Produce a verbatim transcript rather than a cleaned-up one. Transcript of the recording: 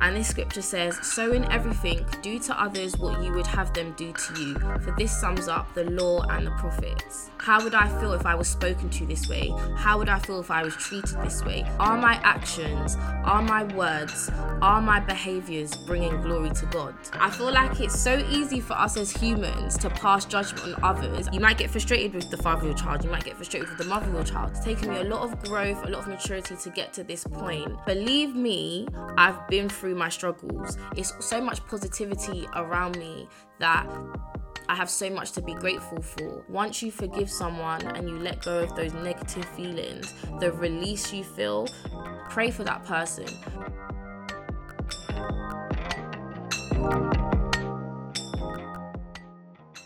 And this scripture says, "So in everything, do to others what you would have them do to you, for this sums up the law and the prophets." How would I feel if I was spoken to this way? How would I feel if I was treated this way? Are my actions, are my words, are my behaviours bringing glory to God? I feel like it's so easy for us as humans to pass judgment on others. You might get frustrated with the father of your child, you might get frustrated with the mother of your child. It's taken me a lot of growth, a lot of maturity to get to this point. Believe me, I've been through my struggles. It's so much positivity around me that I have so much to be grateful for. Once you forgive someone and you let go of those negative feelings, the release you feel, pray for that person.